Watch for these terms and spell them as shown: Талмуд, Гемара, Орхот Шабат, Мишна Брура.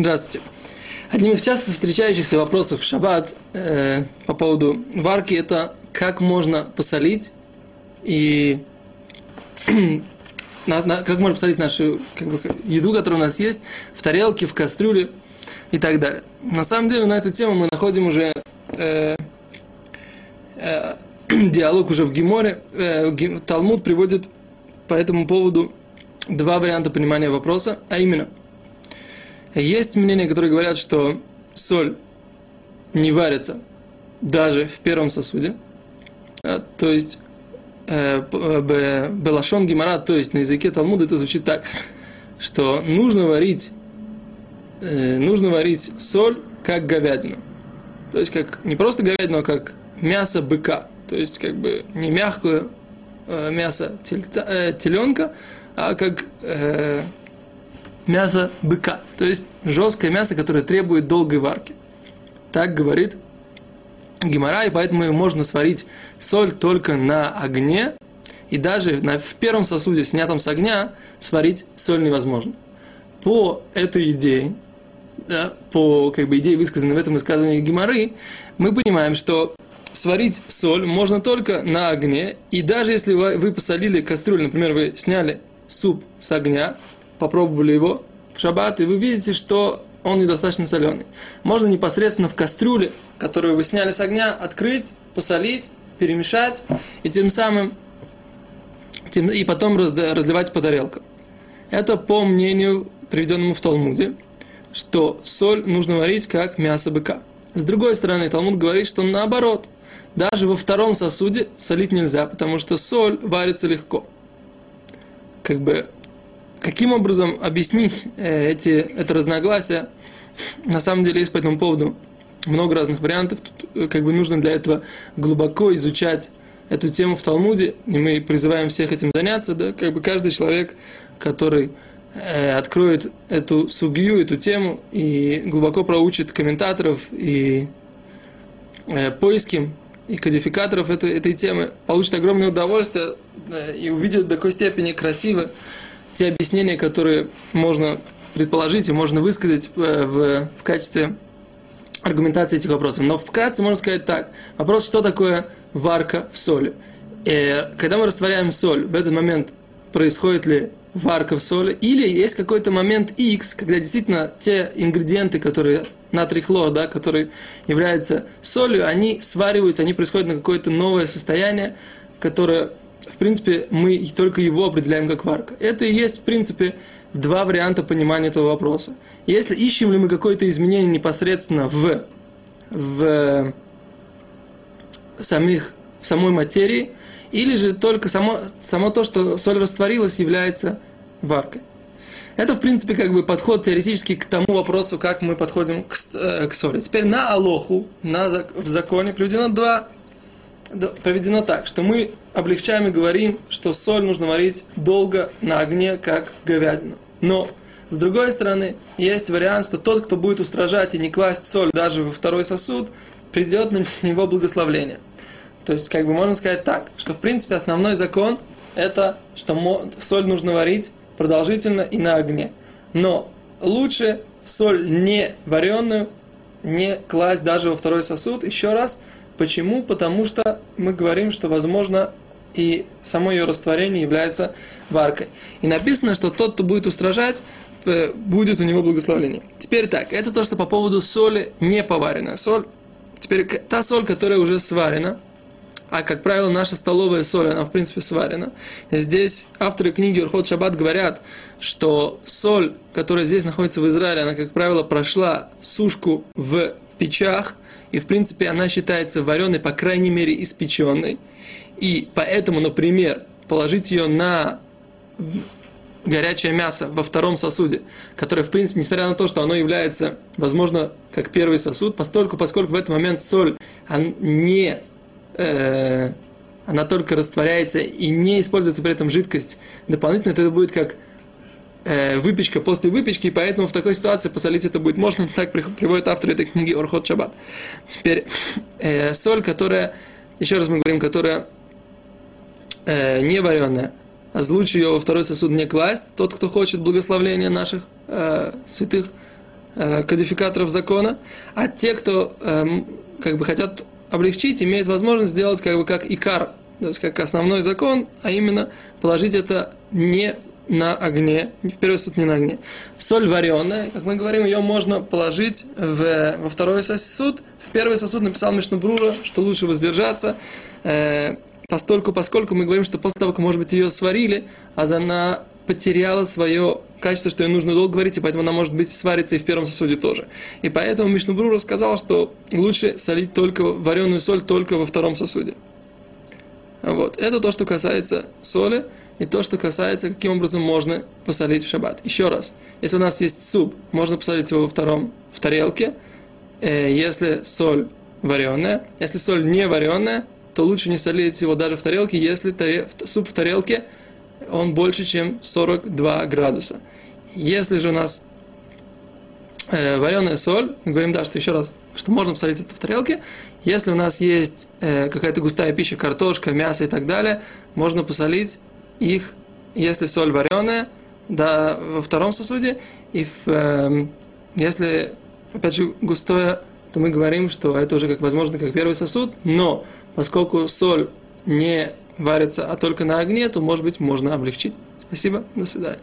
Здравствуйте. Одним из часто встречающихся вопросов в шаббат по поводу варки – это как можно посолить и как можно посолить нашу еду, которая у нас есть, в тарелке, в кастрюле и так далее. На самом деле на эту тему мы находим уже диалог уже в Геморе. Талмуд приводит по этому поводу два варианта понимания вопроса, а именно, есть мнения, которые говорят, что соль не варится даже в первом сосуде, то есть белашон гемара, то есть на языке Талмуда это звучит так, что нужно варить соль как говядину, то есть как не просто говядину, а как мясо быка, то есть как бы не мягкое мясо теленка, а как мясо быка, то есть жесткое мясо, которое требует долгой варки. Так говорит Гемара, и поэтому ее можно сварить соль только на огне, и даже в первом сосуде, снятом с огня, сварить соль невозможно. По этой идее, да, по идее, высказанной в этом высказывании Гемары, мы понимаем, что сварить соль можно только на огне, и даже если вы посолили кастрюлю, например, вы сняли суп с огня, попробовали его в шаббат, и вы видите, что он недостаточно соленый. Можно непосредственно в кастрюле, которую вы сняли с огня, открыть, посолить, перемешать, и тем самым и потом разливать по тарелкам. Это по мнению, приведенному в Талмуде, что соль нужно варить как мясо быка. С другой стороны, Талмуд говорит, что наоборот, даже во втором сосуде солить нельзя, потому что соль варится легко. Каким образом объяснить это разногласие? На самом деле есть по этому поводу много разных вариантов. Тут нужно для этого глубоко изучать эту тему в Талмуде, и мы призываем всех этим заняться. Да? Каждый человек, который откроет эту сугью, эту тему, и глубоко проучит комментаторов и поиски, и кодификаторов этой темы, получит огромное удовольствие и увидит до какой степени красиво те объяснения, которые можно предположить и можно высказать в качестве аргументации этих вопросов. Но вкратце можно сказать так. Вопрос, что такое варка в соли. Когда мы растворяем соль, в этот момент происходит ли варка в соли, или есть какой-то момент X, когда действительно те ингредиенты, которые натрий хлор, да, который является солью, они свариваются, они происходят на какое-то новое состояние, которое, в принципе, мы только его определяем как варка. Это и есть, в принципе, два варианта понимания этого вопроса. Если ищем ли мы какое-то изменение непосредственно в самой материи, или же только само то, что соль растворилась, является варкой. Это, в принципе, подход теоретически к тому вопросу, как мы подходим к соли. Теперь на алоху, в законе проведено так, что мы облегчаем и говорим, что соль нужно варить долго на огне, как говядину. Но, с другой стороны, есть вариант, что тот, кто будет устражать и не класть соль даже во второй сосуд, придет на него благословление. То есть, можно сказать так, что, в принципе, основной закон – это, что соль нужно варить продолжительно и на огне. Но лучше соль не вареную не класть даже во второй сосуд. Еще раз, почему? Потому что мы говорим, что, возможно, и само ее растворение является варкой. И написано, что тот, кто будет устражать, будет у него благословение. Теперь так, это то, что по поводу соли не поваренная соль. Теперь та соль, которая уже сварена, а, как правило, наша столовая соль, она, в принципе, сварена. Здесь авторы книги Орхот Шабат говорят, что соль, которая здесь находится в Израиле, она, как правило, прошла сушку в печах, и, в принципе, она считается вареной, по крайней мере, испеченной. И поэтому, например, положить ее на горячее мясо во втором сосуде, которое, в принципе, несмотря на то, что оно является, возможно, как первый сосуд, поскольку в этот момент соль она только растворяется и не используется при этом жидкость дополнительно, то это будет как выпечка после выпечки, и поэтому в такой ситуации посолить это будет можно. Так приводит автор этой книги Орхот Шабат. Теперь соль, которая, еще раз мы говорим, которая не вареная, а лучше ее во второй сосуд не класть, тот, кто хочет благословения наших святых, кодификаторов закона, а те, кто хотят облегчить, имеют возможность сделать как икар, то есть как основной закон, а именно положить это не на огне, в первый сосуд не на огне. Соль вареная, как мы говорим, ее можно положить во второй сосуд. В первый сосуд написал Мишна Брура, что лучше воздержаться, поскольку мы говорим, что после того, как, может быть, ее сварили, она потеряла свое качество, что ее нужно долго варить, и поэтому она, может быть, сварится и в первом сосуде тоже. И поэтому Мишна Брура сказал, что лучше солить только вареную соль только во втором сосуде. Вот. Это то, что касается соли. И то, что касается, каким образом можно посолить в шаббат. Еще раз, если у нас есть суп, можно посолить его в тарелке, если соль вареная. Если соль не вареная, то лучше не солить его даже в тарелке, если суп в тарелке, он больше, чем 42 градуса. Если же у нас вареная соль, мы говорим, да, что еще раз, что можно посолить это в тарелке. Если у нас есть какая-то густая пища, картошка, мясо и так далее, можно посолить их, если соль вареная, да, во втором сосуде, и если, опять же, густое, то мы говорим, что это уже, возможно, как первый сосуд, но поскольку соль не варится, а только на огне, то, может быть, можно облегчить. Спасибо, до свидания.